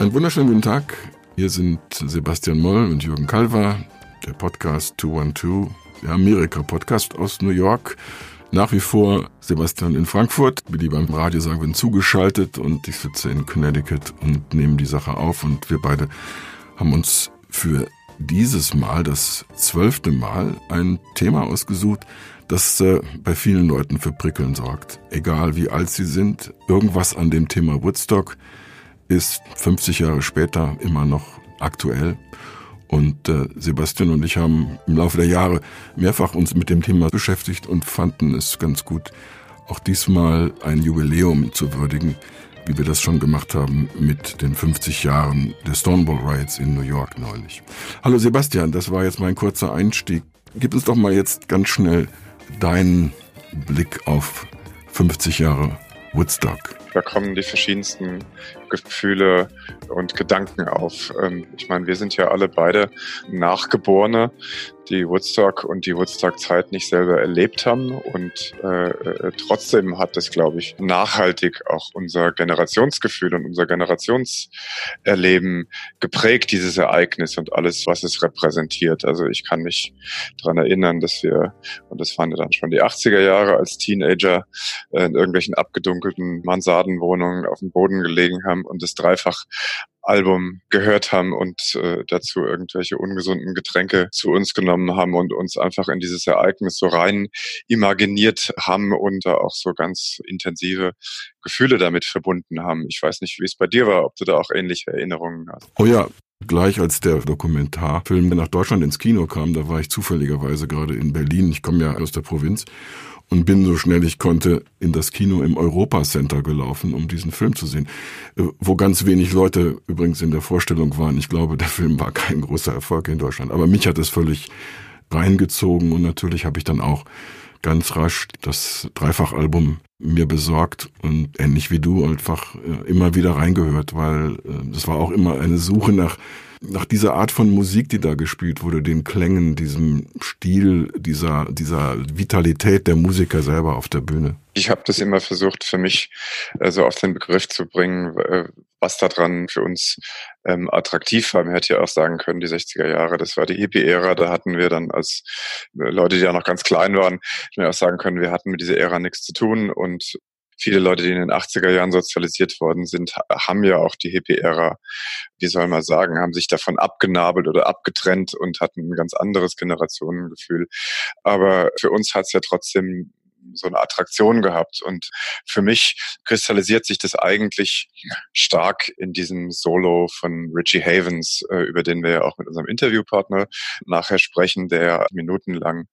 Einen wunderschönen guten Tag. Hier sind Sebastian Moll und Jürgen Kalwa, der Podcast 212, der Amerika-Podcast aus New York. Nach wie vor Sebastian in Frankfurt, wie die beim Radio sagen würden, zugeschaltet, und ich sitze in Connecticut und nehme die Sache auf. Und wir beide haben uns für dieses Mal, das 12. Mal, ein Thema ausgesucht, das bei vielen Leuten für Prickeln sorgt. Egal wie alt sie sind, irgendwas an dem Thema Woodstock ist 50 Jahre später immer noch aktuell. Und Sebastian und ich haben im Laufe der Jahre mehrfach uns mit dem Thema beschäftigt und fanden es ganz gut, auch diesmal ein Jubiläum zu würdigen, wie wir das schon gemacht haben mit den 50 Jahren der Stonewall Riots in New York neulich. Hallo Sebastian, das war jetzt mein kurzer Einstieg. Gib uns doch mal jetzt ganz schnell deinen Blick auf 50 Jahre Woodstock. Da kommen die verschiedensten Gefühle und Gedanken auf. Ich meine, wir sind ja alle beide Nachgeborene, die Woodstock und die Woodstock-Zeit nicht selber erlebt haben. Und trotzdem hat das, glaube ich, nachhaltig auch unser Generationsgefühl und unser Generationserleben geprägt, dieses Ereignis und alles, was es repräsentiert. Also ich kann mich daran erinnern, dass wir, und das waren ja dann schon die 80er Jahre, als Teenager in irgendwelchen abgedunkelten Mansardenwohnungen auf dem Boden gelegen haben und das Dreifach-Album gehört haben und dazu irgendwelche ungesunden Getränke zu uns genommen haben und uns einfach in dieses Ereignis so rein imaginiert haben und da auch so ganz intensive Gefühle damit verbunden haben. Ich weiß nicht, wie es bei dir war, ob du da auch ähnliche Erinnerungen hast. Oh ja, gleich als der Dokumentarfilm nach Deutschland ins Kino kam, da war ich zufälligerweise gerade in Berlin. Ich komme ja aus der Provinz. Und bin so schnell ich konnte in das Kino im Europa Center gelaufen, um diesen Film zu sehen, wo ganz wenig Leute übrigens in der Vorstellung waren. Ich glaube, der Film war kein großer Erfolg in Deutschland. Aber mich hat es völlig reingezogen und natürlich habe ich dann auch ganz rasch das Dreifachalbum mir besorgt und ähnlich wie du einfach immer wieder reingehört, weil das war auch immer eine Suche nach dieser Art von Musik, die da gespielt wurde, den Klängen, diesem Stil, dieser Vitalität der Musiker selber auf der Bühne. Ich habe das immer versucht, für mich so auf den Begriff zu bringen, was daran für uns attraktiv war. Man hätte ja auch sagen können, die 60er Jahre, das war die Hippie-Ära, da hatten wir dann als Leute, die ja noch ganz klein waren, mir auch sagen können, wir hatten mit dieser Ära nichts zu tun. Und viele Leute, die in den 80er Jahren sozialisiert worden sind, haben ja auch die Hippie-Ära, wie soll man sagen, haben sich davon abgenabelt oder abgetrennt und hatten ein ganz anderes Generationengefühl. Aber für uns hat es ja trotzdem so eine Attraktion gehabt. Und für mich kristallisiert sich das eigentlich stark in diesem Solo von Richie Havens, über den wir ja auch mit unserem Interviewpartner nachher sprechen, der minutenlang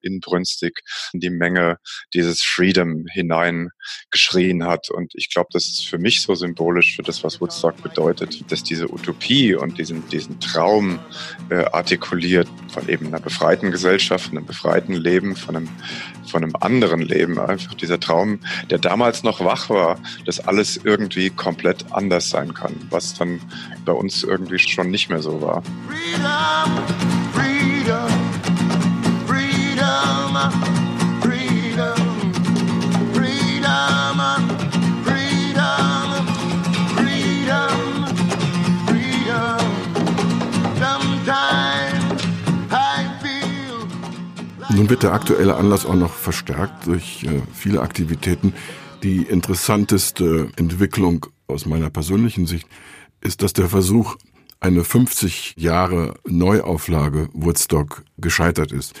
inbrünstig in die Menge dieses Freedom hineingeschrien hat. Und ich glaube, das ist für mich so symbolisch für das, was Woodstock bedeutet, dass diese Utopie und diesen Traum artikuliert von eben einer befreiten Gesellschaft, einem befreiten Leben, von einem anderen Leben, einfach dieser Traum, der damals noch wach war, dass alles irgendwie komplett anders sein kann, was dann bei uns irgendwie schon nicht mehr so war. Freedom, freedom, freedom. Nun wird der aktuelle Anlass auch noch verstärkt durch viele Aktivitäten. Die interessanteste Entwicklung aus meiner persönlichen Sicht ist, dass der Versuch, eine 50 Jahre Neuauflage Woodstock gescheitert ist.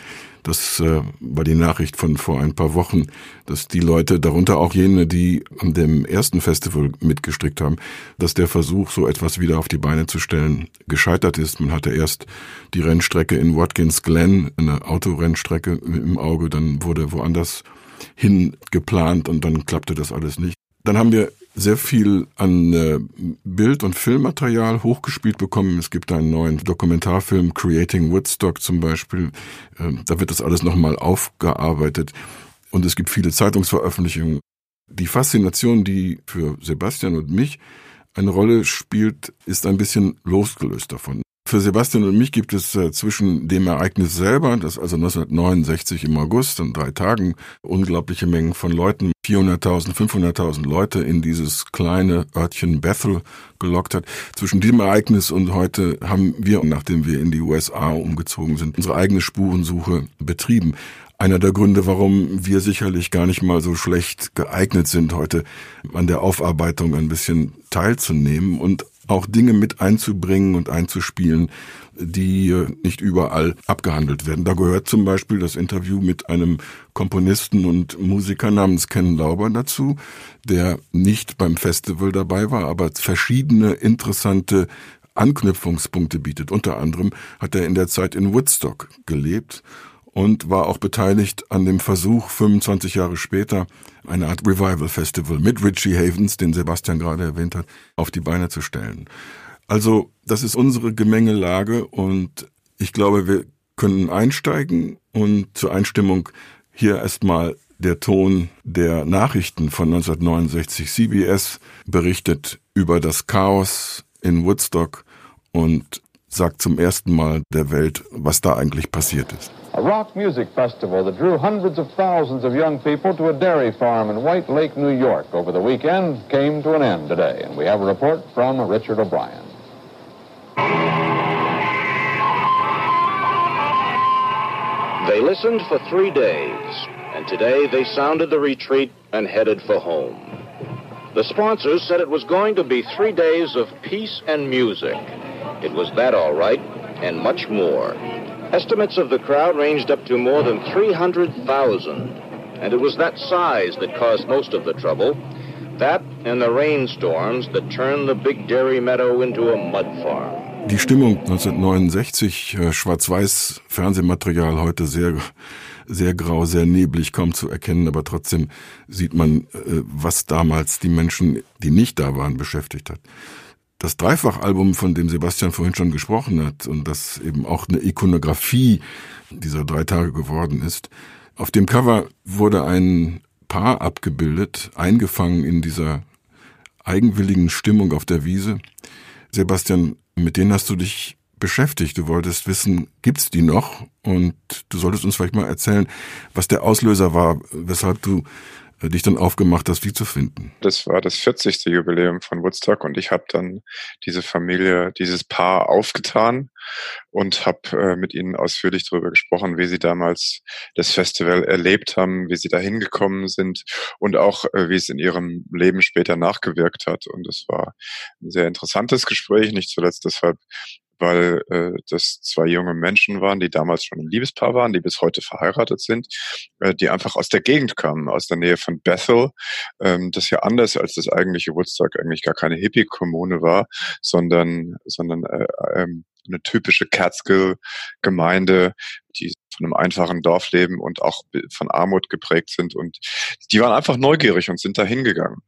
Das war die Nachricht von vor ein paar Wochen, dass die Leute, darunter auch jene, die an dem ersten Festival mitgestrickt haben, dass der Versuch, so etwas wieder auf die Beine zu stellen, gescheitert ist. Man hatte erst die Rennstrecke in Watkins Glen, eine Autorennstrecke im Auge, dann wurde woanders hin geplant und dann klappte das alles nicht. Dann haben wir sehr viel an Bild- und Filmmaterial hochgespielt bekommen. Es gibt einen neuen Dokumentarfilm, Creating Woodstock zum Beispiel. Da wird das alles nochmal aufgearbeitet. Und es gibt viele Zeitungsveröffentlichungen. Die Faszination, die für Sebastian und mich eine Rolle spielt, ist ein bisschen losgelöst davon. Für Sebastian und mich gibt es zwischen dem Ereignis selber, das also 1969 im August, in 3 Tagen, unglaubliche Mengen von Leuten, 400.000, 500.000 Leute in dieses kleine Örtchen Bethel gelockt hat. Zwischen diesem Ereignis und heute haben wir, nachdem wir in die USA umgezogen sind, unsere eigene Spurensuche betrieben. Einer der Gründe, warum wir sicherlich gar nicht mal so schlecht geeignet sind, heute an der Aufarbeitung ein bisschen teilzunehmen und auch Dinge mit einzubringen und einzuspielen, die nicht überall abgehandelt werden. Da gehört zum Beispiel das Interview mit einem Komponisten und Musiker namens Ken Lauber dazu, der nicht beim Festival dabei war, aber verschiedene interessante Anknüpfungspunkte bietet. Unter anderem hat er in der Zeit in Woodstock gelebt und war auch beteiligt an dem Versuch, 25 Jahre später eine Art Revival-Festival mit Richie Havens, den Sebastian gerade erwähnt hat, auf die Beine zu stellen. Also das ist unsere Gemengelage und ich glaube, wir können einsteigen und zur Einstimmung hier erstmal der Ton der Nachrichten von 1969. CBS berichtet über das Chaos in Woodstock und sagt zum ersten Mal der Welt, was da eigentlich passiert ist. A rock music festival that drew hundreds of thousands of young people to a dairy farm in White Lake, New York over the weekend came to an end today. And we have a report from Richard O'Brien. They listened for 3 days, and today they sounded the retreat and headed for home. The sponsors said it was going to be 3 days of peace and music. It was that all right, and much more. Estimates of the crowd ranged up to more than 300,000, and it was that size that caused most of the trouble, that and the rainstorms that turned the big dairy meadow into a mud farm. Die Stimmung 1969, schwarz-weiß Fernsehmaterial heute sehr, sehr grau, sehr neblig, kaum zu erkennen, aber trotzdem sieht man, was damals die Menschen, die nicht da waren, beschäftigt hat. Das Dreifachalbum, von dem Sebastian vorhin schon gesprochen hat und das eben auch eine Ikonografie dieser 3 Tage geworden ist, auf dem Cover wurde ein Paar abgebildet, eingefangen in dieser eigenwilligen Stimmung auf der Wiese. Sebastian, mit denen hast du dich beschäftigt. Du wolltest wissen, gibt's die noch? Und du solltest uns vielleicht mal erzählen, was der Auslöser war, weshalb du dich dann aufgemacht hast, die zu finden. Das war das 40. Jubiläum von Woodstock und ich habe dann diese Familie, dieses Paar aufgetan und habe mit ihnen ausführlich darüber gesprochen, wie sie damals das Festival erlebt haben, wie sie da hingekommen sind und auch wie es in ihrem Leben später nachgewirkt hat. Und es war ein sehr interessantes Gespräch, nicht zuletzt deshalb, weil das zwei junge Menschen waren, die damals schon ein Liebespaar waren, die bis heute verheiratet sind, die einfach aus der Gegend kamen, aus der Nähe von Bethel, das ja anders als das eigentliche Woodstock eigentlich gar keine Hippie-Kommune war, sondern eine typische Catskill-Gemeinde, die von einem einfachen Dorfleben und auch von Armut geprägt sind. Und die waren einfach neugierig und sind da hingegangen,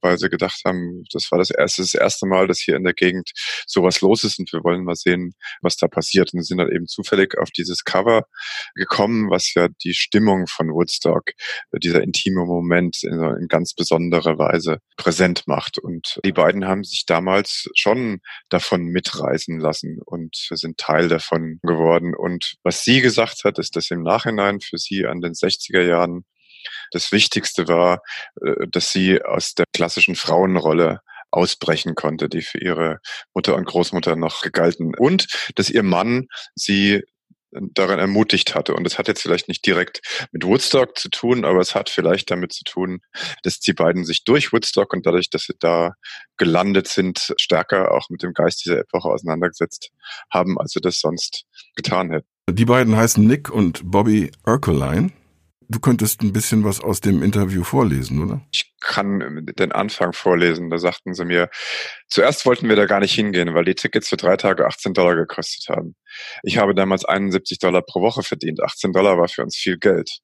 weil sie gedacht haben, das war das erste Mal, dass hier in der Gegend sowas los ist und wir wollen mal sehen, was da passiert. Und sind dann eben zufällig auf dieses Cover gekommen, was ja die Stimmung von Woodstock, dieser intime Moment in ganz besonderer Weise präsent macht. Und die beiden haben sich damals schon davon mitreißen lassen und sind Teil davon geworden. Und was sie gesagt hat, ist, dass im Nachhinein für sie an den 60er Jahren das Wichtigste war, dass sie aus der klassischen Frauenrolle ausbrechen konnte, die für ihre Mutter und Großmutter noch galten. Und dass ihr Mann sie daran ermutigt hatte. Und das hat jetzt vielleicht nicht direkt mit Woodstock zu tun, aber es hat vielleicht damit zu tun, dass die beiden sich durch Woodstock und dadurch, dass sie da gelandet sind, stärker auch mit dem Geist dieser Epoche auseinandergesetzt haben, als sie das sonst getan hätten. Die beiden heißen Nick und Bobby Ercoline. Du könntest ein bisschen was aus dem Interview vorlesen, oder? Ich kann den Anfang vorlesen. Da sagten sie mir, zuerst wollten wir da gar nicht hingehen, weil die Tickets für 3 Tage $18 gekostet haben. Ich habe damals $71 pro Woche verdient. $18 war für uns viel Geld.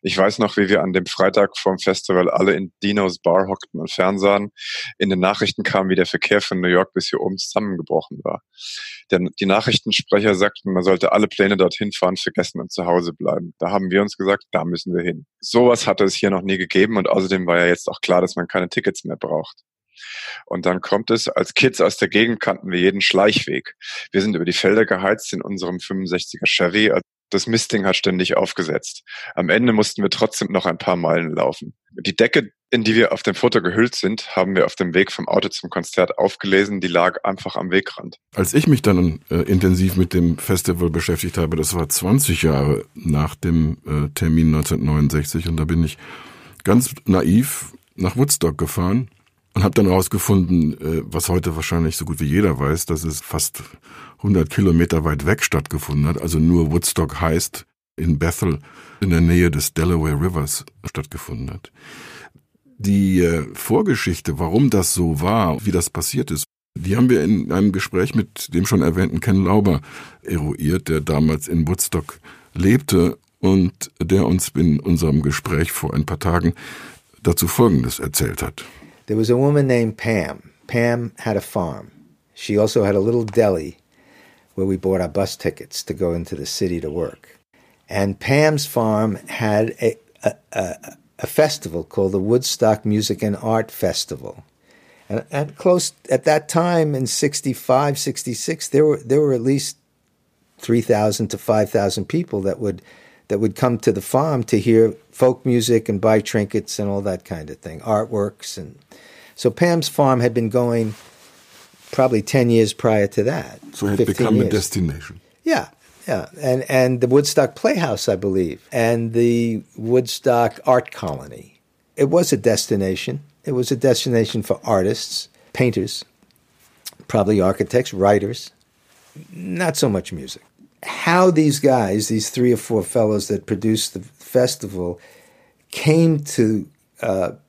Ich weiß noch, wie wir an dem Freitag vorm Festival alle in Dinos Bar hockten und fernsahen. In den Nachrichten kam, wie der Verkehr von New York bis hier oben zusammengebrochen war. Die Nachrichtensprecher sagten, man sollte alle Pläne dorthin fahren, vergessen und zu Hause bleiben. Da haben wir uns gesagt, da müssen wir hin. Sowas hatte es hier noch nie gegeben und außerdem war ja jetzt auch klar, dass man keine Tickets mehr braucht. Und dann kommt es, als Kids aus der Gegend kannten wir jeden Schleichweg. Wir sind über die Felder geheizt in unserem 65er Chevy. Das Mistding hat ständig aufgesetzt. Am Ende mussten wir trotzdem noch ein paar Meilen laufen. Die Decke, in die wir auf dem Foto gehüllt sind, haben wir auf dem Weg vom Auto zum Konzert aufgelesen. Die lag einfach am Wegrand. Als ich mich dann intensiv mit dem Festival beschäftigt habe, das war 20 Jahre nach dem Termin 1969. Und da bin ich ganz naiv nach Woodstock gefahren und habe dann rausgefunden, was heute wahrscheinlich so gut wie jeder weiß, dass es fast 100 Kilometer weit weg stattgefunden hat. Also nur Woodstock heißt, in Bethel, in der Nähe des Delaware Rivers stattgefunden hat. Die Vorgeschichte, warum das so war, wie das passiert ist, die haben wir in einem Gespräch mit dem schon erwähnten Ken Lauber eruiert, der damals in Woodstock lebte und der uns in unserem Gespräch vor ein paar Tagen dazu Folgendes erzählt hat. There was a woman named Pam. Pam had a farm. She also had a little deli where we bought our bus tickets to go into the city to work. And Pam's farm had a festival called the Woodstock Music and Art Festival. And close at that time in 65, 66, there were at least 3,000 to 5,000 people that would come to the farm to hear folk music and buy trinkets and all that kind of thing, artworks. And so Pam's farm had been going probably 10 years prior to that. So it had become a destination. Yeah. And the Woodstock Playhouse, I believe, and the Woodstock Art Colony. It was a destination. It was a destination for artists, painters, probably architects, writers, not so much music. How these guys, these three or four fellows that produced the festival, came to the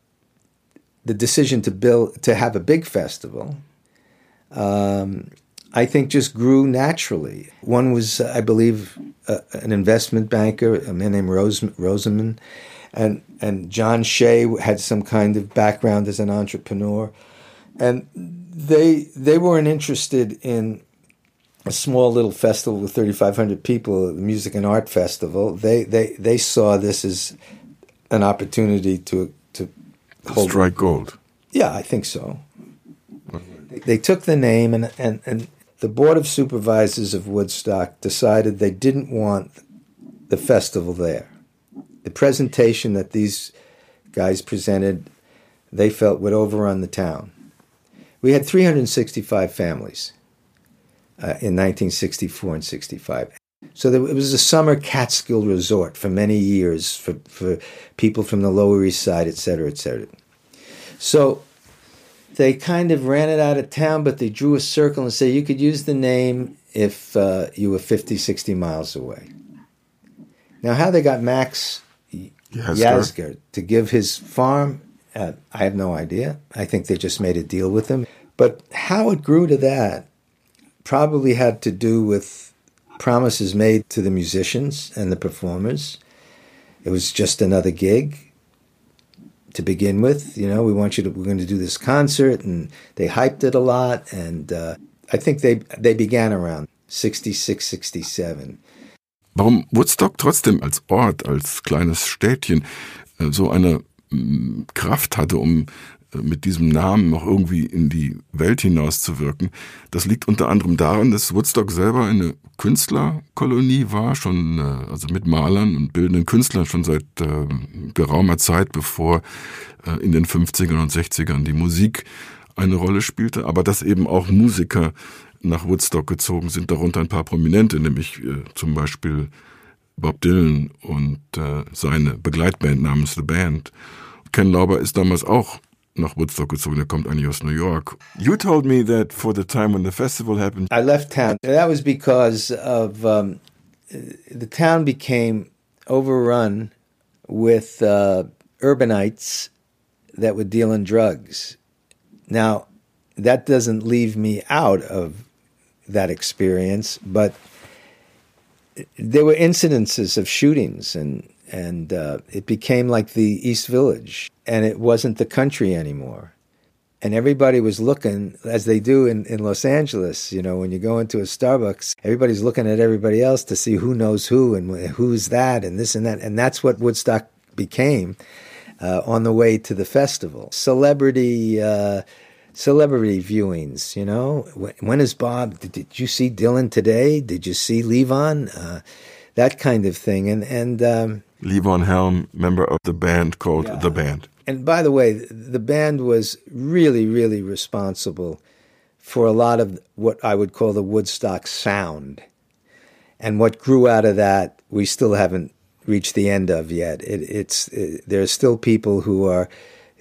decision to have a big festival, I think just grew naturally. One was, I believe, an investment banker, a man named Roseman, and John Shea had some kind of background as an entrepreneur, and they weren't interested in a small little festival with 3,500 people, the Music and Art Festival. They saw this as an opportunity to hold strike gold. Yeah, I think so. They took the name, and the Board of Supervisors of Woodstock decided they didn't want the festival there. The presentation that these guys presented, they felt would overrun the town. We had 365 families. In 1964 and 65. So it was a summer Catskill resort for many years for people from the Lower East Side, et cetera, et cetera. So they kind of ran it out of town, but they drew a circle and said you could use the name if you were 50, 60 miles away. Now, how they got Max Yasgur to give his farm, I have no idea. I think they just made a deal with him. But how it grew to that probably had to do with promises made to the musicians and the performers. It was just another gig to begin with. You know, we're going to do this concert, and they hyped it a lot. And I think they began around 66, 67. Warum Woodstock trotzdem als Ort, als kleines Städtchen so eine Kraft hatte, um mit diesem Namen noch irgendwie in die Welt hinauszuwirken. Das liegt unter anderem daran, dass Woodstock selber eine Künstlerkolonie war, schon also mit Malern und bildenden Künstlern schon seit geraumer Zeit, bevor in den 50ern und 60ern die Musik eine Rolle spielte, aber dass eben auch Musiker nach Woodstock gezogen sind, darunter ein paar Prominente, nämlich zum Beispiel Bob Dylan und seine Begleitband namens The Band. Ken Lauber ist damals auch nach Woodstock gezogen. Er kommt eigentlich aus New York. You told me that for the time when the festival happened, I left town. That was because of the town became overrun with urbanites that were dealing drugs. Now, that doesn't leave me out of that experience, but there were incidences of shootings and it became like the East Village, and it wasn't the country anymore. And everybody was looking, as they do in Los Angeles, you know, when you go into a Starbucks, everybody's looking at everybody else to see who knows who and who's that and this and that. And that's what Woodstock became on the way to the festival. Celebrity celebrity viewings, you know. When is Bob? Did you see Dylan today? Did you see Levon? That kind of thing. And Levon Helm, member of the band called The Band. And by the way, the band was really, really responsible for a lot of what I would call the Woodstock sound. And what grew out of that, we still haven't reached the end of yet. There are still people who are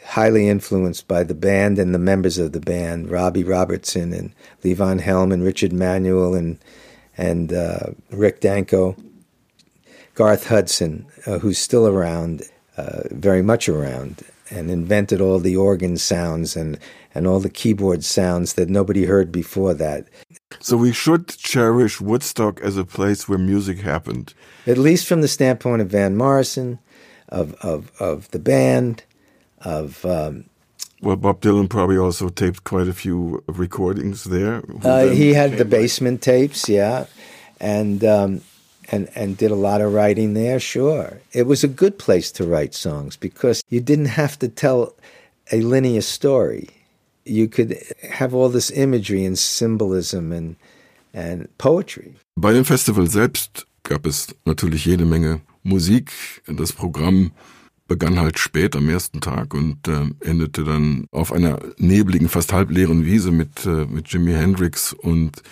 highly influenced by the band and the members of the band, Robbie Robertson and Levon Helm and Richard Manuel and Rick Danko, Garth Hudson, who's still around, very much around, and invented all the organ sounds and all the keyboard sounds that nobody heard before that. So we should cherish Woodstock as a place where music happened. At least from the standpoint of Van Morrison, of the band, of... Well, Bob Dylan probably also taped quite a few recordings there. He had the basement tapes, yeah, and did a lot of writing there, sure. It was a good place to write songs because you didn't have to tell a linear story. You could have all this imagery and symbolism and poetry. Bei dem Festival selbst gab es natürlich jede Menge Musik. Das Programm begann halt spät am ersten Tag und endete dann auf einer nebligen, fast halbleeren Wiese mit Jimi Hendrix und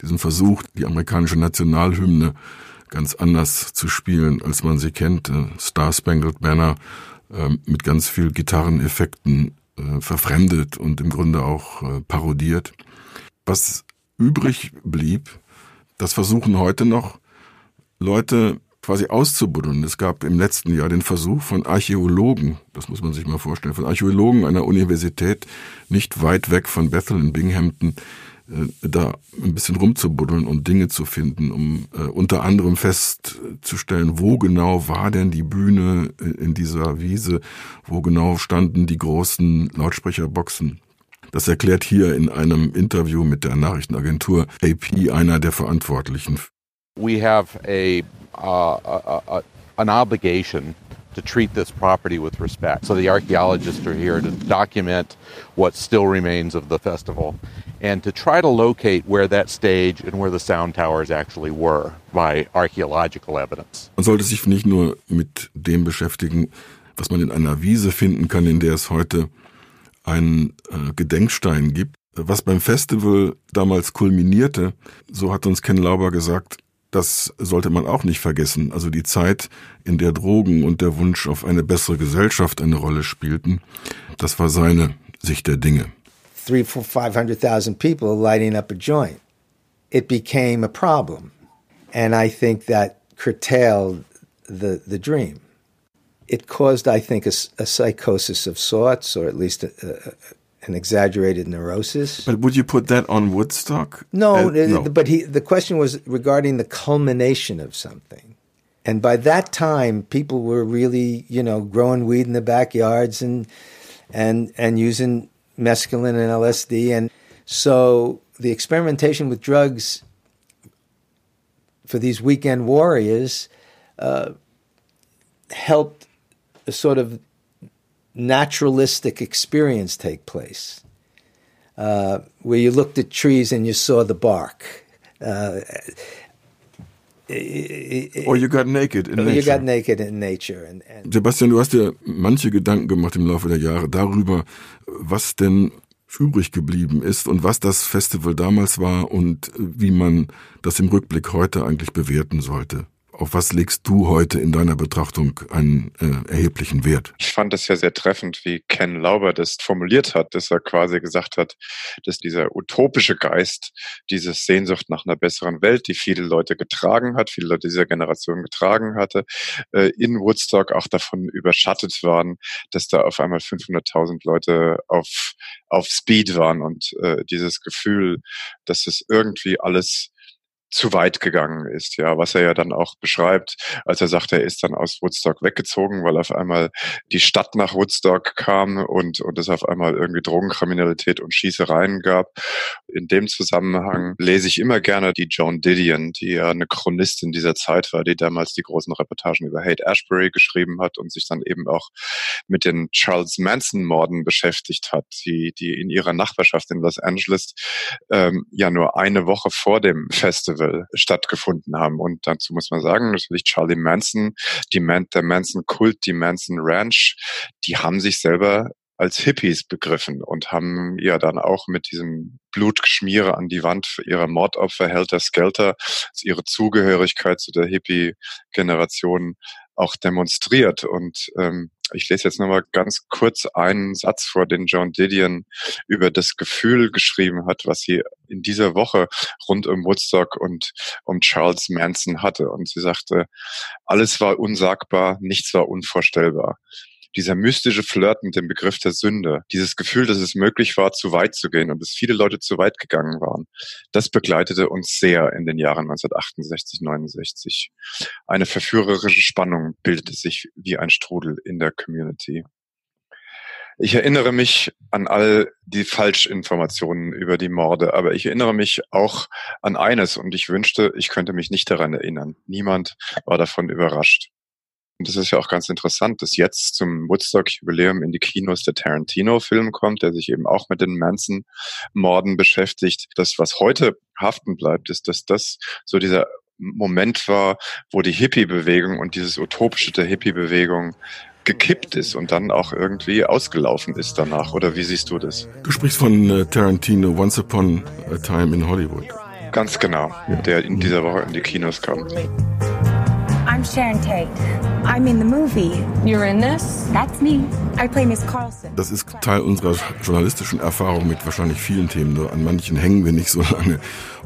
diesem Versuch, die amerikanische Nationalhymne ganz anders zu spielen, als man sie kennt. Star Spangled Banner mit ganz viel Gitarreneffekten verfremdet und im Grunde auch parodiert. Was übrig blieb, das versuchen heute noch Leute quasi auszubuddeln. Es gab im letzten Jahr den Versuch von Archäologen, das muss man sich mal vorstellen, von Archäologen einer Universität nicht weit weg von Bethel in Binghamton, da ein bisschen rumzubuddeln und Dinge zu finden, um unter anderem festzustellen, wo genau war denn die Bühne in dieser Wiese, wo genau standen die großen Lautsprecherboxen. Das erklärt hier in einem Interview mit der Nachrichtenagentur AP einer der Verantwortlichen. We have an obligation to treat this property with respect. So the archaeologists are here to document what still remains of the festival and to try to locate where that stage and where the sound towers actually were by archaeological evidence. Man sollte sich nicht nur mit dem beschäftigen, was man in einer Wiese finden kann, in der es heute einen Gedenkstein gibt. Was beim Festival damals kulminierte, so hat uns Ken Lauber gesagt, das sollte man auch nicht vergessen. Also die Zeit, in der Drogen und der Wunsch auf eine bessere Gesellschaft eine Rolle spielten, das war seine Sicht der Dinge. 300,000 to 500,000 people lighting up a joint. It became a problem. And I think that curtailed the dream. It caused, I think, a psychosis of sorts, or at least an exaggerated neurosis. But would you put that on Woodstock? No. But the question was regarding the culmination of something. And by that time, people were really, growing weed in the backyards and using mescaline and LSD. And so the experimentation with drugs for these weekend warriors helped a sort of naturalistic experience take place, where you looked at trees and you saw the bark. Or you got naked in nature. Sebastian, du hast ja manche Gedanken gemacht im Laufe der Jahre darüber, was denn übrig geblieben ist und was das Festival damals war und wie man das im Rückblick heute eigentlich bewerten sollte. Auf was legst du heute in deiner Betrachtung einen erheblichen Wert? Ich fand es ja sehr treffend, wie Ken Lauber das formuliert hat, dass er quasi gesagt hat, dass dieser utopische Geist, diese Sehnsucht nach einer besseren Welt, die viele Leute dieser Generation getragen hatte, in Woodstock auch davon überschattet waren, dass da auf einmal 500,000 Leute auf Speed waren und dieses Gefühl, dass es irgendwie alles zu weit gegangen ist, ja, was er ja dann auch beschreibt, als er sagt, er ist dann aus Woodstock weggezogen, weil auf einmal die Stadt nach Woodstock kam und es auf einmal irgendwie Drogenkriminalität und Schießereien gab. In dem Zusammenhang lese ich immer gerne die Joan Didion, die ja eine Chronistin dieser Zeit war, die damals die großen Reportagen über Haight-Ashbury geschrieben hat und sich dann eben auch mit den Charles-Manson-Morden beschäftigt hat, die in ihrer Nachbarschaft in Los Angeles ja nur eine Woche vor dem Festival stattgefunden haben. Und dazu muss man sagen, natürlich Charlie Manson, der Manson-Kult, die Manson-Ranch, die haben sich selber als Hippies begriffen und haben ja dann auch mit diesem Blutgeschmiere an die Wand für ihre Mordopfer, Helter Skelter, ihre Zugehörigkeit zu der Hippie-Generation auch demonstriert. Und ich lese jetzt nochmal ganz kurz einen Satz vor, den Joan Didion über das Gefühl geschrieben hat, was sie in dieser Woche rund um Woodstock und um Charles Manson hatte. Und sie sagte, alles war unsagbar, nichts war unvorstellbar. Dieser mystische Flirt mit dem Begriff der Sünde, dieses Gefühl, dass es möglich war, zu weit zu gehen und dass viele Leute zu weit gegangen waren, das begleitete uns sehr in den Jahren 1968, 69. Eine verführerische Spannung bildete sich wie ein Strudel in der Community. Ich erinnere mich an all die Falschinformationen über die Morde, aber ich erinnere mich auch an eines und ich wünschte, ich könnte mich nicht daran erinnern. Niemand war davon überrascht. Und das ist ja auch ganz interessant, dass jetzt zum Woodstock-Jubiläum in die Kinos der Tarantino-Film kommt, der sich eben auch mit den Manson-Morden beschäftigt. Das, was heute haften bleibt, ist, dass das so dieser Moment war, wo die Hippie-Bewegung und dieses Utopische der Hippie-Bewegung gekippt ist und dann auch irgendwie ausgelaufen ist danach. Oder wie siehst du das? Du sprichst von Tarantino, Once Upon a Time in Hollywood. Ganz genau, ja. Der in dieser Woche in die Kinos kam. I'm Sharon Tate. I'm in the movie. You're in this? That's me. I play Miss Carlson. Das ist Teil unserer journalistischen Erfahrung mit wahrscheinlich vielen Themen. Nur an manchen hängen wir nicht so lange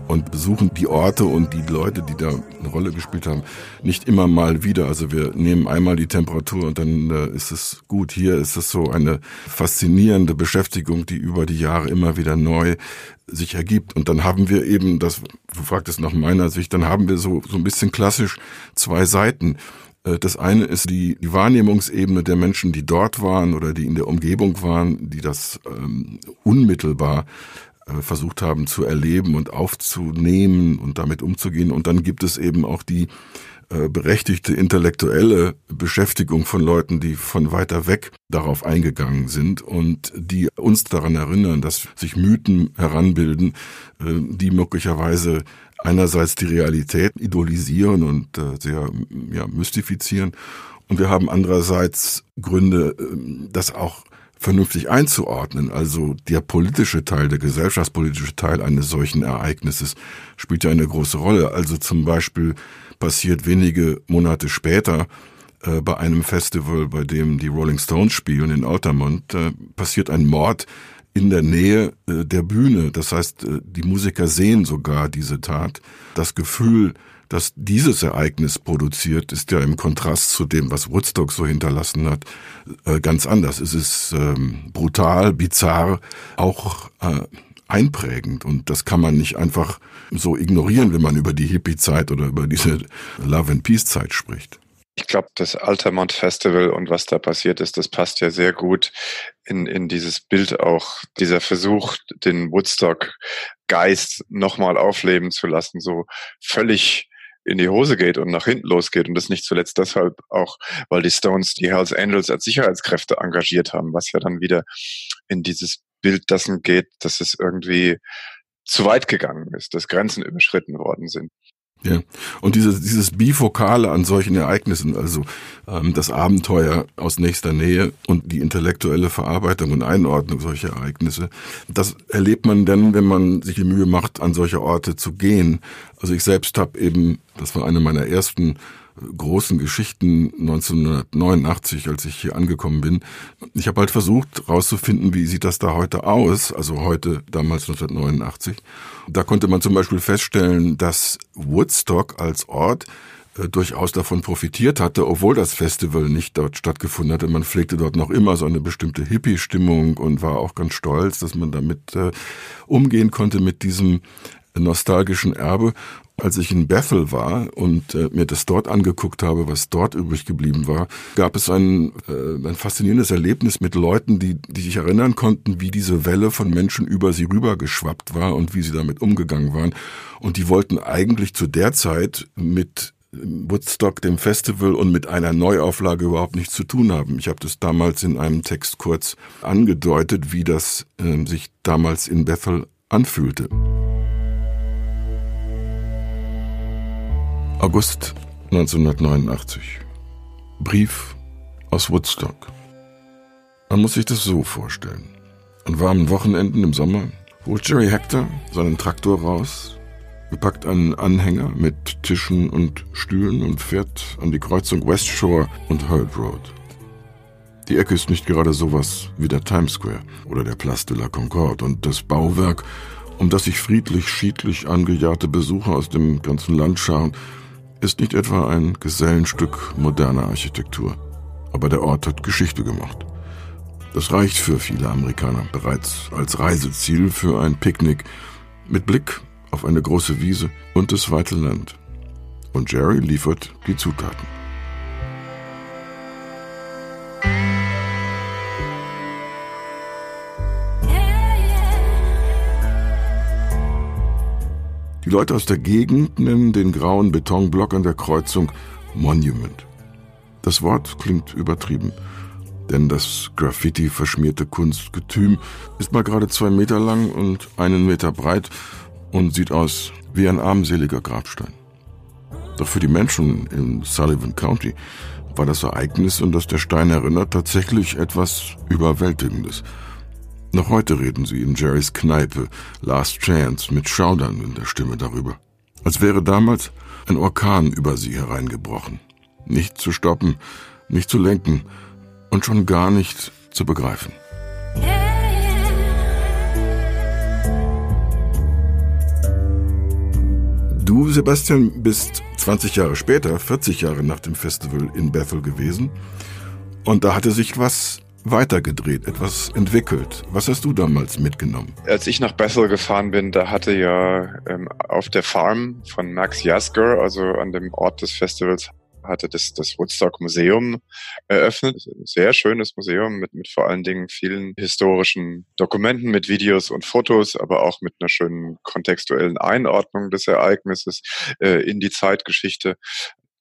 und besuchen die Orte und die Leute, die da eine Rolle gespielt haben, nicht immer mal wieder. Also wir nehmen einmal die Temperatur und dann ist es gut. Hier ist es so eine faszinierende Beschäftigung, die über die Jahre immer wieder neu sich ergibt. Und dann haben wir eben, du fragtest nach meiner Sicht, dann haben wir so ein bisschen klassisch zwei Seiten. Das eine ist die Wahrnehmungsebene der Menschen, die dort waren oder die in der Umgebung waren, die das unmittelbar versucht haben zu erleben und aufzunehmen und damit umzugehen. Und dann gibt es eben auch die berechtigte intellektuelle Beschäftigung von Leuten, die von weiter weg darauf eingegangen sind und die uns daran erinnern, dass sich Mythen heranbilden, die möglicherweise einerseits die Realität idolisieren und sehr mystifizieren. Und wir haben andererseits Gründe, das auch vernünftig einzuordnen. Also der politische Teil, der gesellschaftspolitische Teil eines solchen Ereignisses spielt ja eine große Rolle. Also zum Beispiel passiert wenige Monate später bei einem Festival, bei dem die Rolling Stones spielen in Altamont, passiert ein Mord in der Nähe der Bühne. Das heißt, die Musiker sehen sogar diese Tat. Das Gefühl, dass dieses Ereignis produziert, ist ja im Kontrast zu dem, was Woodstock so hinterlassen hat, ganz anders. Es ist brutal, bizarr, auch einprägend. Und das kann man nicht einfach so ignorieren, wenn man über die Hippie-Zeit oder über diese Love-and-Peace-Zeit spricht. Ich glaube, das Altamont Festival und was da passiert ist, das passt ja sehr gut in dieses Bild auch. Dieser Versuch, den Woodstock-Geist nochmal aufleben zu lassen, so völlig in die Hose geht und nach hinten losgeht. Und das nicht zuletzt deshalb auch, weil die Stones die Hells Angels als Sicherheitskräfte engagiert haben, was ja dann wieder in dieses Bild dessen geht, dass es irgendwie zu weit gegangen ist, dass Grenzen überschritten worden sind. Ja, und dieses Bifokale an solchen Ereignissen, also das Abenteuer aus nächster Nähe und die intellektuelle Verarbeitung und Einordnung solcher Ereignisse, das erlebt man dann, wenn man sich die Mühe macht, an solche Orte zu gehen. Also ich selbst habe eben, das war eine meiner ersten großen Geschichten 1989, als ich hier angekommen bin. Ich habe halt versucht rauszufinden, wie sieht das da heute aus, also heute, damals 1989. Da konnte man zum Beispiel feststellen, dass Woodstock als Ort durchaus davon profitiert hatte, obwohl das Festival nicht dort stattgefunden hatte. Man pflegte dort noch immer so eine bestimmte Hippie-Stimmung und war auch ganz stolz, dass man damit umgehen konnte mit diesem nostalgischen Erbe. Als ich in Bethel war und mir das dort angeguckt habe, was dort übrig geblieben war, gab es ein faszinierendes Erlebnis mit Leuten, die sich erinnern konnten, wie diese Welle von Menschen über sie rübergeschwappt war und wie sie damit umgegangen waren. Und die wollten eigentlich zu der Zeit mit Woodstock, dem Festival, und mit einer Neuauflage überhaupt nichts zu tun haben. Ich habe das damals in einem Text kurz angedeutet, wie das sich damals in Bethel anfühlte. August 1989. Brief aus Woodstock. Man muss sich das so vorstellen. An warmen Wochenenden im Sommer holt Jerry Hector seinen Traktor raus, gepackt einen Anhänger mit Tischen und Stühlen und fährt an die Kreuzung West Shore und Hurd Road. Die Ecke ist nicht gerade sowas wie der Times Square oder der Place de la Concorde, und das Bauwerk, um das sich friedlich-schiedlich angejagte Besucher aus dem ganzen Land scharen, ist nicht etwa ein Gesellenstück moderner Architektur. Aber der Ort hat Geschichte gemacht. Das reicht für viele Amerikaner bereits als Reiseziel für ein Picknick mit Blick auf eine große Wiese und das weite Land. Und Jerry liefert die Zutaten. Die Leute aus der Gegend nennen den grauen Betonblock an der Kreuzung Monument. Das Wort klingt übertrieben, denn das Graffiti-verschmierte Kunstgetüm ist mal gerade 2 Meter lang und 1 Meter breit und sieht aus wie ein armseliger Grabstein. Doch für die Menschen in Sullivan County war das Ereignis, an das der Stein erinnert, tatsächlich etwas Überwältigendes. Noch heute reden sie in Jerrys Kneipe Last Chance mit Schaudern in der Stimme darüber. Als wäre damals ein Orkan über sie hereingebrochen. Nicht zu stoppen, nicht zu lenken und schon gar nicht zu begreifen. Du, Sebastian, bist 20 Jahre später, 40 Jahre nach dem Festival in Bethel gewesen. Und da hatte sich was weitergedreht, etwas entwickelt. Was hast du damals mitgenommen? Als ich nach Bethel gefahren bin, da hatte ja auf der Farm von Max Yasgur, also an dem Ort des Festivals, hatte das Woodstock-Museum eröffnet. Ein sehr schönes Museum mit vor allen Dingen vielen historischen Dokumenten, mit Videos und Fotos, aber auch mit einer schönen kontextuellen Einordnung des Ereignisses in die Zeitgeschichte.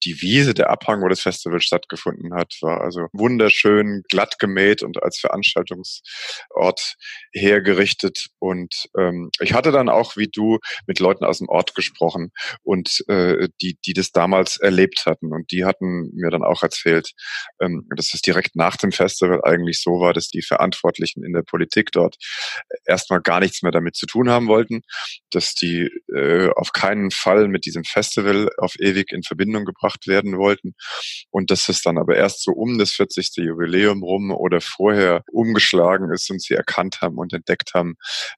Die Wiese, der Abhang, wo das Festival stattgefunden hat, war also wunderschön glatt gemäht und als Veranstaltungsort hergerichtet. Und ich hatte dann auch, wie du, mit Leuten aus dem Ort gesprochen und die das damals erlebt hatten. Und die hatten mir dann auch erzählt, dass es direkt nach dem Festival eigentlich so war, dass die Verantwortlichen in der Politik dort erstmal gar nichts mehr damit zu tun haben wollten, dass die auf keinen Fall mit diesem Festival auf ewig in Verbindung gebracht werden wollten und dass es dann aber erst so um das 40. Jubiläum rum oder vorher umgeschlagen ist und sie erkannt haben und entdeckt haben,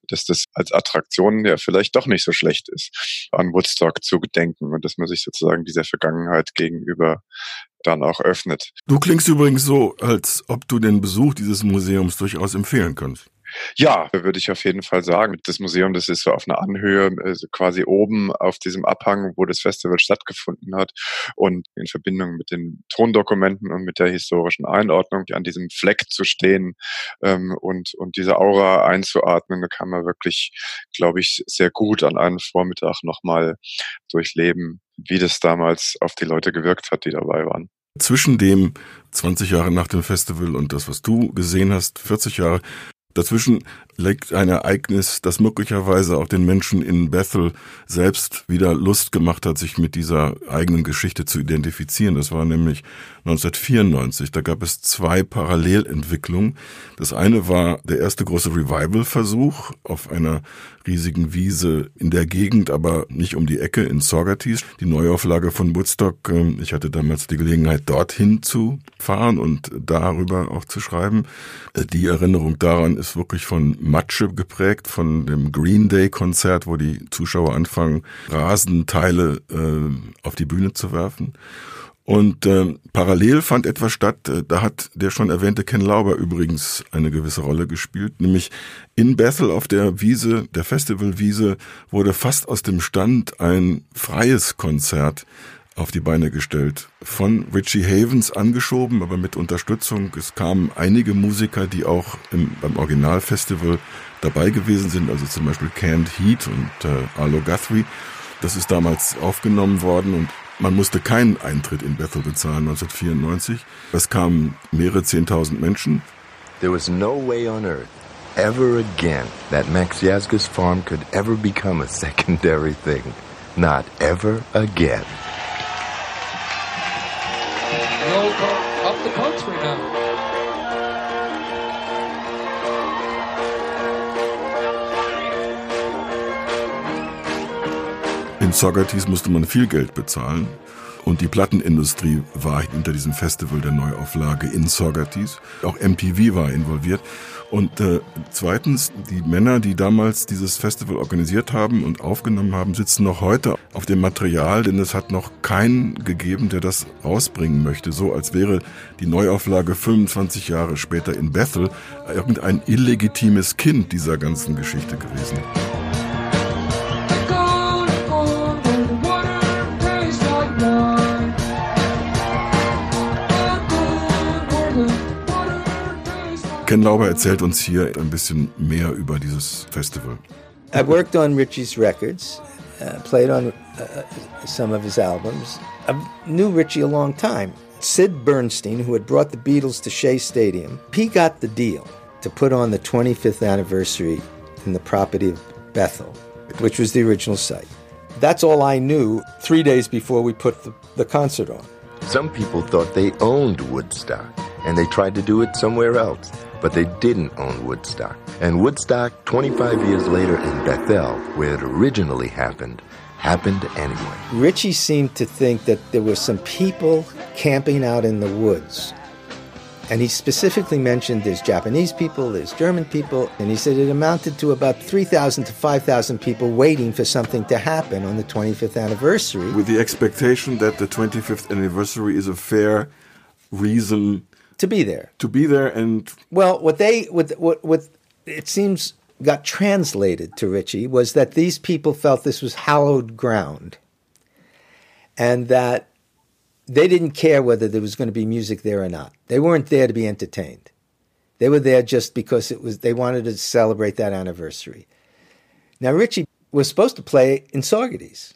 dass das als Attraktion ja vielleicht doch nicht so schlecht ist, an Woodstock zu gedenken und dass man sich sozusagen dieser Vergangenheit gegenüber dann auch öffnet. Du klingst übrigens so, als ob du den Besuch dieses Museums durchaus empfehlen kannst. Ja, würde ich auf jeden Fall sagen. Das Museum, das ist so auf einer Anhöhe, also quasi oben auf diesem Abhang, wo das Festival stattgefunden hat, und in Verbindung mit den Tondokumenten und mit der historischen Einordnung, an diesem Fleck zu stehen und diese Aura einzuatmen, da kann man wirklich, glaube ich, sehr gut an einem Vormittag nochmal durchleben, wie das damals auf die Leute gewirkt hat, die dabei waren. Zwischen dem 20 Jahre nach dem Festival und das, was du gesehen hast, 40 Jahre, dazwischen liegt ein Ereignis, das möglicherweise auch den Menschen in Bethel selbst wieder Lust gemacht hat, sich mit dieser eigenen Geschichte zu identifizieren. Das war nämlich 1994. Da gab es 2 Parallelentwicklungen. Das eine war der erste große Revival-Versuch auf einer riesigen Wiese in der Gegend, aber nicht um die Ecke, in Saugerties. Die Neuauflage von Woodstock, ich hatte damals die Gelegenheit, dorthin zu fahren und darüber auch zu schreiben. Die Erinnerung daran ist wirklich von Matsche geprägt, von dem Green Day-Konzert, wo die Zuschauer anfangen, Rasenteile auf die Bühne zu werfen. Und parallel fand etwas statt, da hat der schon erwähnte Ken Lauber übrigens eine gewisse Rolle gespielt, nämlich in Bethel auf der Wiese, der Festivalwiese, wurde fast aus dem Stand ein freies Konzert auf die Beine gestellt. Von Richie Havens angeschoben, aber mit Unterstützung. Es kamen einige Musiker, die auch beim Originalfestival dabei gewesen sind, also zum Beispiel Canned Heat und Arlo Guthrie. Das ist damals aufgenommen worden und man musste keinen Eintritt in Bethel bezahlen 1994. Es kamen mehrere 10.000 Menschen. There was no way on earth ever again that Max Yasgur's farm could ever become a secondary thing. Not ever again. Up the pumps right now. In Saugerties musste man viel Geld bezahlen und die Plattenindustrie war hinter diesem Festival der Neuauflage in Saugerties. Auch MTV war involviert. Und zweitens, die Männer, die damals dieses Festival organisiert haben und aufgenommen haben, sitzen noch heute auf dem Material, denn es hat noch keinen gegeben, der das rausbringen möchte. So als wäre die Neuauflage 25 Jahre später in Bethel irgendein illegitimes Kind dieser ganzen Geschichte gewesen. Ken Lauber erzählt uns hier ein bisschen mehr über dieses Festival. I worked on Richie's records, played on some of his albums. I knew Richie a long time. Sid Bernstein, who had brought the Beatles to Shea Stadium, he got the deal to put on the 25th anniversary in the property of Bethel, which was the original site. That's all I knew 3 days before we put the concert on. Some people thought they owned Woodstock, and they tried to do it somewhere else. But they didn't own Woodstock. And Woodstock, 25 years later in Bethel, where it originally happened, happened anyway. Richie seemed to think that there were some people camping out in the woods. And he specifically mentioned there's Japanese people, there's German people, and he said it amounted to about 3,000 to 5,000 people waiting for something to happen on the 25th anniversary. With the expectation that the 25th anniversary is a fair reason to be there, and well, what it seems got translated to Richie was that these people felt this was hallowed ground, and that they didn't care whether there was going to be music there or not. They weren't there to be entertained. They were there just because they wanted to celebrate that anniversary. Now Richie was supposed to play in Saugerties.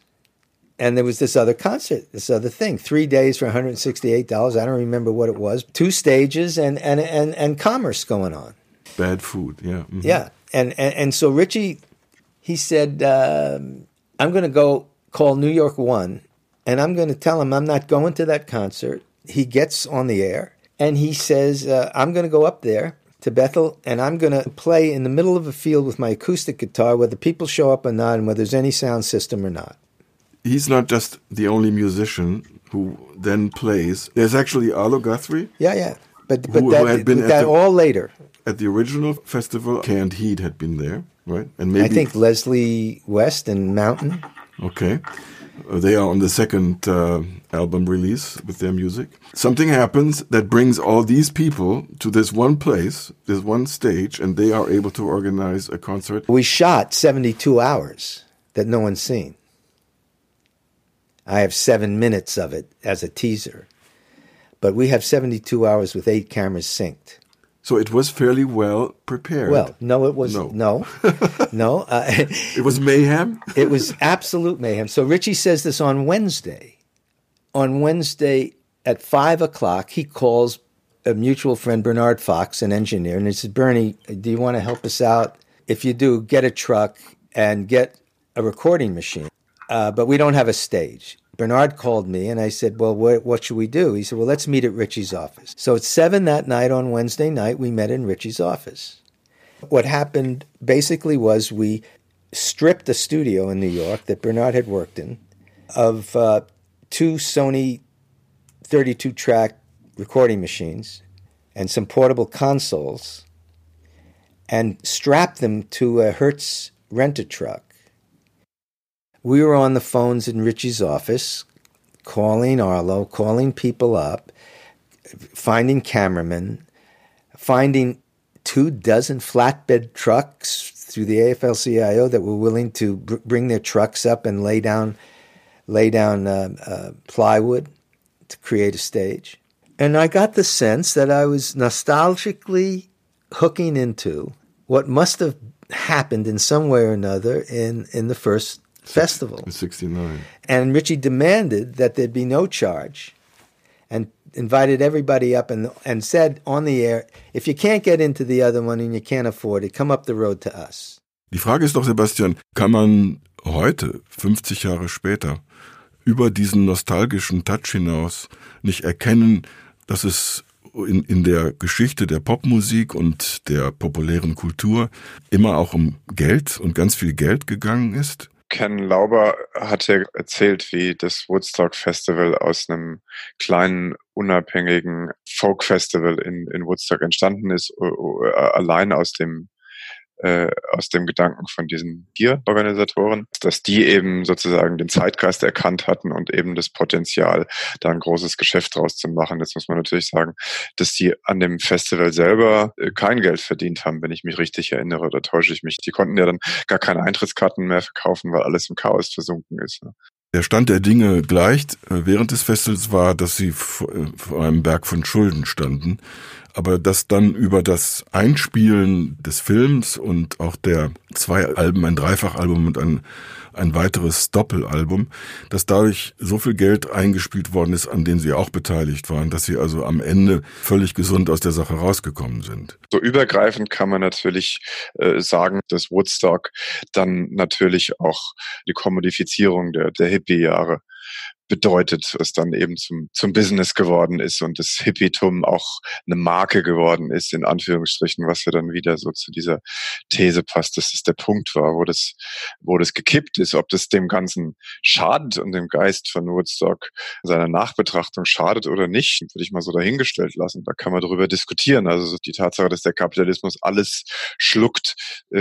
And there was this other concert, this other thing, 3 days for $168. I don't remember what it was. 2 stages and commerce going on. Bad food, yeah. Mm-hmm. Yeah. And so Richie, he said, I'm going to go call New York One, and I'm going to tell him I'm not going to that concert. He gets on the air, and he says, I'm going to go up there to Bethel, and I'm going to play in the middle of a field with my acoustic guitar, whether people show up or not, and whether there's any sound system or not. He's not just the only musician who then plays. There's actually Arlo Guthrie. Yeah. But that all later. At the original festival, Canned Heat had been there, right? And maybe I think Leslie West and Mountain. Okay. They are on the second album release with their music. Something happens that brings all these people to this one place, this one stage, and they are able to organize a concert. We shot 72 hours that no one's seen. I have 7 minutes of it as a teaser. But we have 72 hours with 8 cameras synced. So it was fairly well prepared. Well, no, it was... No. It was mayhem? It was absolute mayhem. So Richie says this on Wednesday. On Wednesday at 5 o'clock, he calls a mutual friend, Bernard Fox, an engineer, and he says, Bernie, do you want to help us out? If you do, get a truck and get a recording machine. But we don't have a stage. Bernard called me, and I said, well, what should we do? He said, well, let's meet at Richie's office. So at 7 that night on Wednesday night, we met in Richie's office. What happened basically was we stripped a studio in New York that Bernard had worked in of 2 Sony 32-track recording machines and some portable consoles and strapped them to a Hertz rent-a-truck. We were on the phones in Richie's office calling Arlo, calling people up, finding cameramen, finding 24 flatbed trucks through the AFL-CIO that were willing to bring their trucks up and lay down plywood to create a stage. And I got the sense that I was nostalgically hooking into what must have happened in some way or another in the first festival. In 1969. And Richie demanded that there'd be no charge and invited everybody up and said on the air, if you can't get into the other one and you can't afford it, come up the road to us. Die Frage ist doch, Sebastian, kann man heute, 50 Jahre später, über diesen nostalgischen Touch hinaus nicht erkennen, dass es in der Geschichte der Popmusik und der populären Kultur immer auch um Geld und ganz viel Geld gegangen ist? Ken Lauber hat ja erzählt, wie das Woodstock Festival aus einem kleinen, unabhängigen Folk-Festival in Woodstock entstanden ist, allein aus dem Gedanken von diesen Bier-Organisatoren, dass die eben sozusagen den Zeitgeist erkannt hatten und eben das Potenzial, da ein großes Geschäft draus zu machen. Jetzt muss man natürlich sagen, dass die an dem Festival selber kein Geld verdient haben, wenn ich mich richtig erinnere, oder täusche ich mich. Die konnten ja dann gar keine Eintrittskarten mehr verkaufen, weil alles im Chaos versunken ist. Der Stand der Dinge gleicht während des Festivals war, dass sie vor einem Berg von Schulden standen. Aber dass dann über das Einspielen des Films und auch der 2 Alben, ein Dreifachalbum und ein weiteres Doppelalbum, dass dadurch so viel Geld eingespielt worden ist, an dem sie auch beteiligt waren, dass sie also am Ende völlig gesund aus der Sache rausgekommen sind. So übergreifend kann man natürlich sagen, dass Woodstock dann natürlich auch die Kommodifizierung der Hippie-Jahre bedeutet, was dann eben zum Business geworden ist und das Hippietum auch eine Marke geworden ist, in Anführungsstrichen, was ja dann wieder so zu dieser These passt, dass es der Punkt war, wo das gekippt ist, ob das dem Ganzen schadet und dem Geist von Woodstock seiner Nachbetrachtung schadet oder nicht, würde ich mal so dahingestellt lassen. Da kann man darüber diskutieren. Also die Tatsache, dass der Kapitalismus alles schluckt,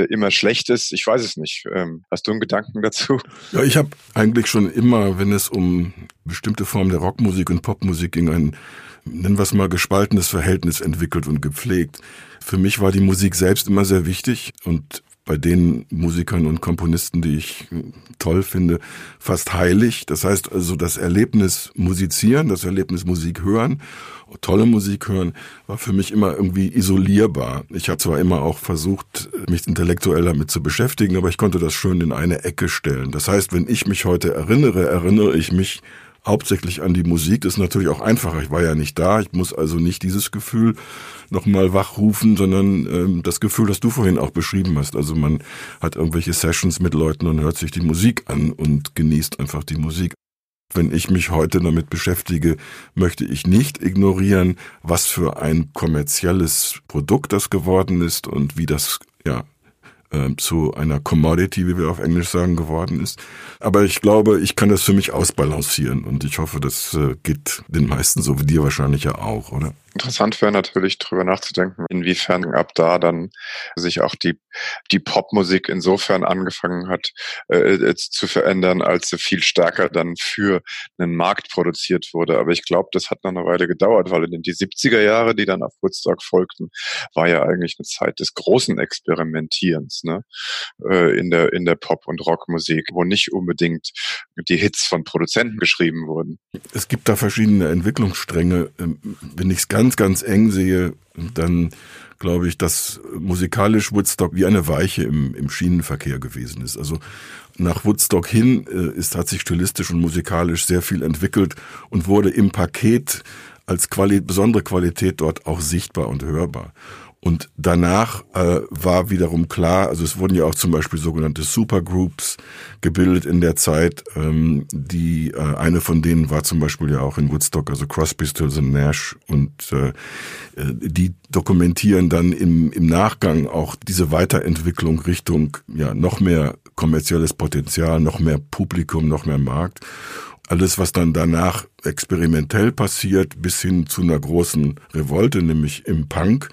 immer schlecht ist, ich weiß es nicht. Hast du einen Gedanken dazu? Ja, ich habe eigentlich schon immer, wenn es um bestimmte Formen der Rockmusik und Popmusik ging, ein, nennen wir es mal, gespaltenes Verhältnis entwickelt und gepflegt. Für mich war die Musik selbst immer sehr wichtig und bei den Musikern und Komponisten, die ich toll finde, fast heilig. Das heißt also, das Erlebnis musizieren, das Erlebnis Musik hören, tolle Musik hören, war für mich immer irgendwie isolierbar. Ich habe zwar immer auch versucht, mich intellektuell damit zu beschäftigen, aber ich konnte das schön in eine Ecke stellen. Das heißt, wenn ich mich heute erinnere ich mich hauptsächlich an die Musik. Das ist natürlich auch einfacher. Ich war ja nicht da. Ich muss also nicht dieses Gefühl nochmal wachrufen, sondern das Gefühl, das du vorhin auch beschrieben hast. Also man hat irgendwelche Sessions mit Leuten und hört sich die Musik an und genießt einfach die Musik. Wenn ich mich heute damit beschäftige, möchte ich nicht ignorieren, was für ein kommerzielles Produkt das geworden ist und wie das, ja, zu einer Commodity, wie wir auf Englisch sagen, geworden ist. Aber ich glaube, ich kann das für mich ausbalancieren und ich hoffe, das geht den meisten so, wie dir wahrscheinlich ja auch, oder? Interessant wäre natürlich, darüber nachzudenken, inwiefern ab da dann sich auch die Popmusik insofern angefangen hat zu verändern, als sie viel stärker dann für einen Markt produziert wurde. Aber ich glaube, das hat noch eine Weile gedauert, weil in die 70er Jahre, die dann auf Woodstock folgten, war ja eigentlich eine Zeit des großen Experimentierens, ne? In der Pop- und Rockmusik, wo nicht unbedingt die Hits von Produzenten geschrieben wurden. Es gibt da verschiedene Entwicklungsstränge. Wenn ich es ganz, ganz eng sehe, dann glaube ich, dass musikalisch Woodstock wie eine Weiche im Schienenverkehr gewesen ist. Also nach Woodstock hin hat sich stilistisch und musikalisch sehr viel entwickelt und wurde im Paket als besondere Qualität dort auch sichtbar und hörbar. Und danach war wiederum klar, also es wurden ja auch zum Beispiel sogenannte Supergroups gebildet in der Zeit, eine von denen war zum Beispiel ja auch in Woodstock, also Crosby, Stills und Nash, und die dokumentieren dann im Nachgang auch diese Weiterentwicklung Richtung ja noch mehr kommerzielles Potenzial, noch mehr Publikum, noch mehr Markt. Alles, was dann danach experimentell passiert, bis hin zu einer großen Revolte, nämlich im Punk,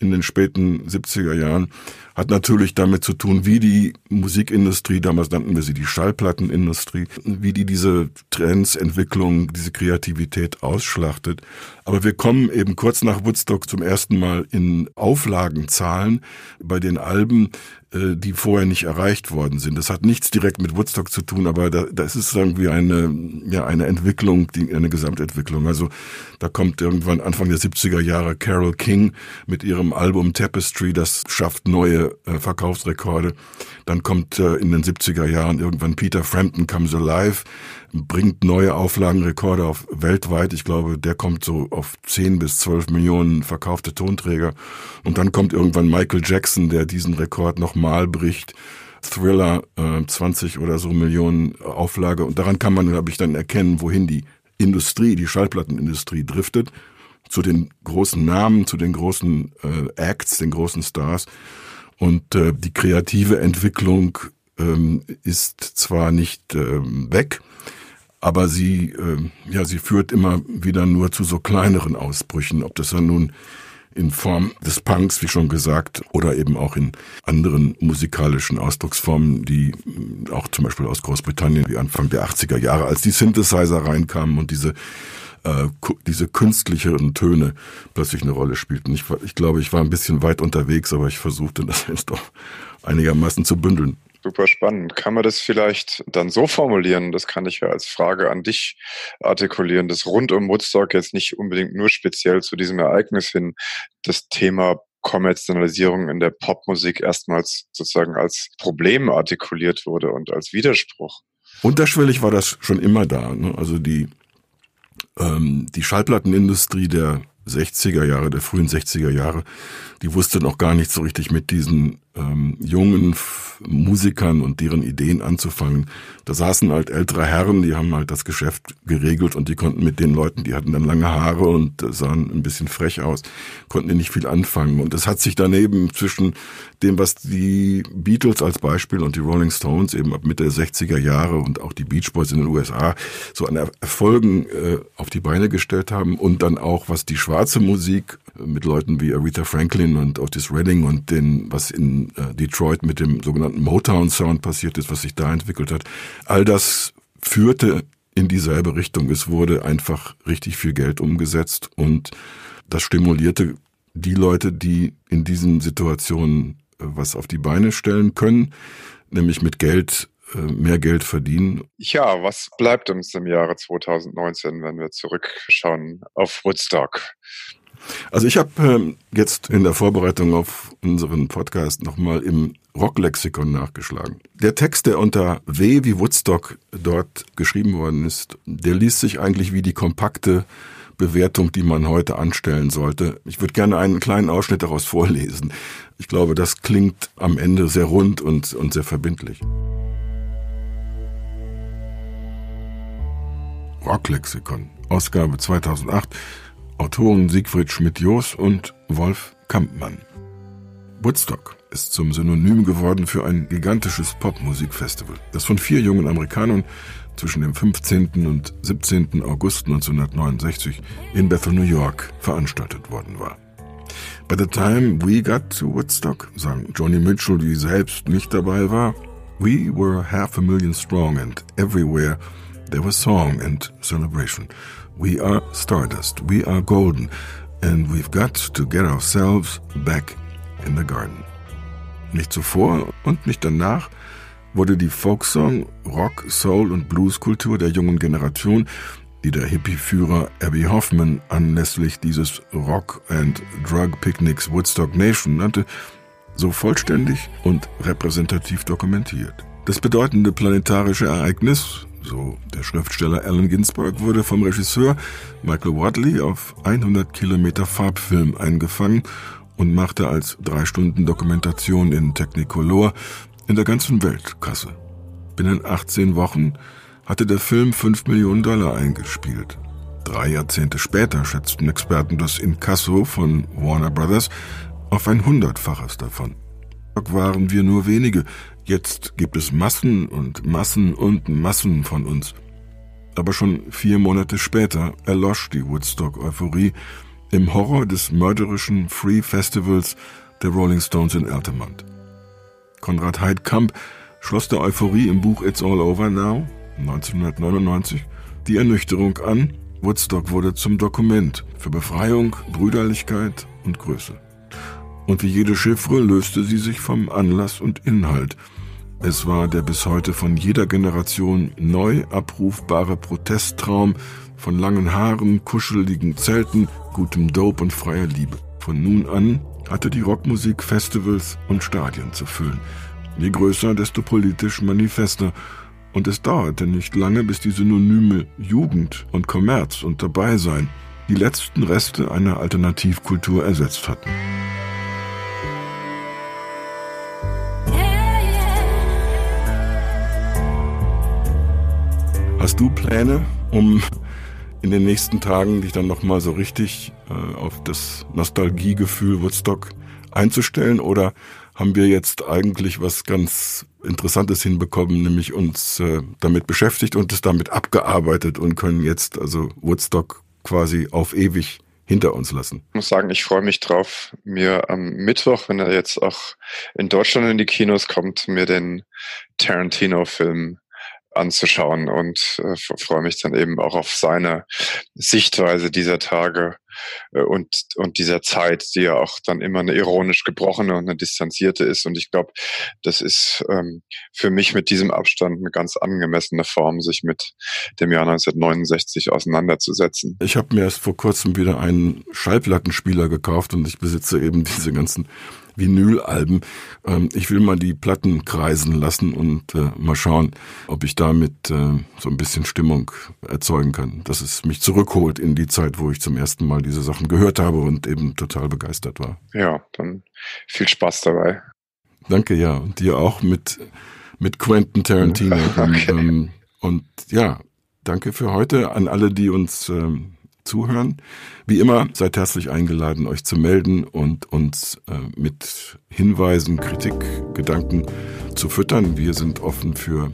in den späten 70er Jahren, hat natürlich damit zu tun, wie die Musikindustrie, damals nannten wir sie die Schallplattenindustrie, wie die diese Trends, Entwicklung, diese Kreativität ausschlachtet. Aber wir kommen eben kurz nach Woodstock zum ersten Mal in Auflagenzahlen bei den Alben, die vorher nicht erreicht worden sind. Das hat nichts direkt mit Woodstock zu tun, aber das ist irgendwie eine Entwicklung, eine Gesamtentwicklung. Also da kommt irgendwann Anfang der 70er Jahre Carole King mit ihrem Album Tapestry, das schafft neue Verkaufsrekorde. Dann kommt in den 70er Jahren irgendwann Peter Frampton Comes Alive, bringt neue Auflagenrekorde auf weltweit. Ich glaube, der kommt so auf 10 bis 12 Millionen verkaufte Tonträger. Und dann kommt irgendwann Michael Jackson, der diesen Rekord nochmal bricht. Thriller, 20 oder so Millionen Auflage. Und daran kann man, glaube ich, dann erkennen, wohin die Industrie, die Schallplattenindustrie driftet. Zu den großen Namen, zu den großen Acts, den großen Stars. Und die kreative Entwicklung ist zwar nicht weg, aber sie führt immer wieder nur zu so kleineren Ausbrüchen, ob das dann nun in Form des Punks, wie schon gesagt, oder eben auch in anderen musikalischen Ausdrucksformen, die auch zum Beispiel aus Großbritannien, wie Anfang der 80er Jahre, als die Synthesizer reinkamen und diese künstlicheren Töne plötzlich eine Rolle spielten. Ich glaube, ich war ein bisschen weit unterwegs, aber ich versuchte das jetzt doch einigermaßen zu bündeln. Super spannend. Kann man das vielleicht dann so formulieren, das kann ich ja als Frage an dich artikulieren, dass rund um Woodstock jetzt nicht unbedingt nur speziell zu diesem Ereignis hin das Thema Kommerzialisierung in der Popmusik erstmals sozusagen als Problem artikuliert wurde und als Widerspruch? Unterschwellig war das schon immer da, ne? Also die Schallplattenindustrie der 60er Jahre, der frühen 60er Jahre, die wusste noch gar nicht so richtig mit diesen jungen Musikern und deren Ideen anzufangen. Da saßen halt ältere Herren, die haben halt das Geschäft geregelt und die konnten mit den Leuten, die hatten dann lange Haare und sahen ein bisschen frech aus, konnten nicht viel anfangen. Und das hat sich daneben zwischen dem, was die Beatles als Beispiel und die Rolling Stones eben ab Mitte der 60er Jahre und auch die Beach Boys in den USA so an Erfolgen auf die Beine gestellt haben und dann auch, was die schwarze Musik mit Leuten wie Aretha Franklin und Otis Redding und was in Detroit mit dem sogenannten Motown-Sound passiert ist, was sich da entwickelt hat. All das führte in dieselbe Richtung. Es wurde einfach richtig viel Geld umgesetzt und das stimulierte die Leute, die in diesen Situationen was auf die Beine stellen können, nämlich mit Geld mehr Geld verdienen. Ja, was bleibt uns im Jahre 2019, wenn wir zurückschauen auf Woodstock? Also ich habe jetzt in der Vorbereitung auf unseren Podcast nochmal im Rocklexikon nachgeschlagen. Der Text, der unter W wie Woodstock dort geschrieben worden ist, der liest sich eigentlich wie die kompakte Bewertung, die man heute anstellen sollte. Ich würde gerne einen kleinen Ausschnitt daraus vorlesen. Ich glaube, das klingt am Ende sehr rund und sehr verbindlich. Rocklexikon, Ausgabe 2008, Autoren Siegfried Schmidt-Joos und Wolf Kampmann. Woodstock ist zum Synonym geworden für ein gigantisches Popmusikfestival, das von 4 jungen Amerikanern zwischen dem 15. und 17. August 1969 in Bethel, New York, veranstaltet worden war. By the time we got to Woodstock, sang Joni Mitchell, die selbst nicht dabei war, we were 500,000 strong and everywhere there was song and celebration. We are Stardust, we are golden, and we've got to get ourselves back in the garden. Nicht zuvor und nicht danach wurde die Folksong, Rock-, Soul- und Blueskultur der jungen Generation, die der Hippie-Führer Abbie Hoffman anlässlich dieses Rock- and Drug-Picknicks Woodstock Nation nannte, so vollständig und repräsentativ dokumentiert. Das bedeutende planetarische Ereignis, so der Schriftsteller Allen Ginsberg, wurde vom Regisseur Michael Whatley auf 100 Kilometer Farbfilm eingefangen und machte als 3 Stunden Dokumentation in Technicolor in der ganzen Welt Kasse. Binnen 18 Wochen hatte der Film $5 Millionen eingespielt. 3 Jahrzehnte später schätzten Experten das Inkasso von Warner Brothers auf ein 100-faches davon. Waren wir nur wenige. Jetzt gibt es Massen und Massen und Massen von uns. Aber schon 4 Monate später erlosch die Woodstock-Euphorie, im Horror des mörderischen Free Festivals der Rolling Stones in Altamont. Konrad Heidkamp schloss der Euphorie im Buch It's All Over Now 1999 die Ernüchterung an, Woodstock wurde zum Dokument für Befreiung, Brüderlichkeit und Größe. Und wie jede Chiffre löste sie sich vom Anlass und Inhalt. Es war der bis heute von jeder Generation neu abrufbare Protesttraum von langen Haaren, kuscheligen Zelten, gutem Dope und freier Liebe. Von nun an hatte die Rockmusik Festivals und Stadien zu füllen. Je größer, desto politisch manifester. Und es dauerte nicht lange, bis die Synonyme Jugend und Kommerz und Dabeisein die letzten Reste einer Alternativkultur ersetzt hatten. Hast du Pläne, um in den nächsten Tagen dich dann nochmal so richtig auf das Nostalgiegefühl Woodstock einzustellen? Oder haben wir jetzt eigentlich was ganz Interessantes hinbekommen, nämlich uns damit beschäftigt und es damit abgearbeitet und können jetzt also Woodstock quasi auf ewig hinter uns lassen? Ich muss sagen, ich freue mich drauf, mir am Mittwoch, wenn er jetzt auch in Deutschland in die Kinos kommt, mir den Tarantino-Film anzuschauen und freue mich dann eben auch auf seine Sichtweise dieser Tage und dieser Zeit, die ja auch dann immer eine ironisch gebrochene und eine distanzierte ist. Und ich glaube, das ist für mich mit diesem Abstand eine ganz angemessene Form, sich mit dem Jahr 1969 auseinanderzusetzen. Ich habe mir erst vor kurzem wieder einen Schallplattenspieler gekauft und ich besitze eben diese ganzen Vinylalben. Ich will mal die Platten kreisen lassen und mal schauen, ob ich damit so ein bisschen Stimmung erzeugen kann, dass es mich zurückholt in die Zeit, wo ich zum ersten Mal diese Sachen gehört habe und eben total begeistert war. Ja, dann viel Spaß dabei. Danke, ja. Und dir auch mit Quentin Tarantino. Okay. Und ja, danke für heute an alle, die uns zuhören. Wie immer, seid herzlich eingeladen, euch zu melden und uns mit Hinweisen, Kritik, Gedanken zu füttern. Wir sind offen für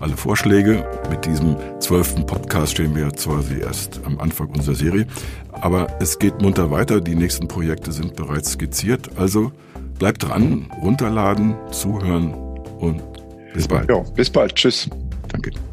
alle Vorschläge. Mit diesem 12. Podcast stehen wir quasi erst am Anfang unserer Serie. Aber es geht munter weiter. Die nächsten Projekte sind bereits skizziert. Also bleibt dran, runterladen, zuhören und bis bald. Ja, bis bald. Tschüss. Danke.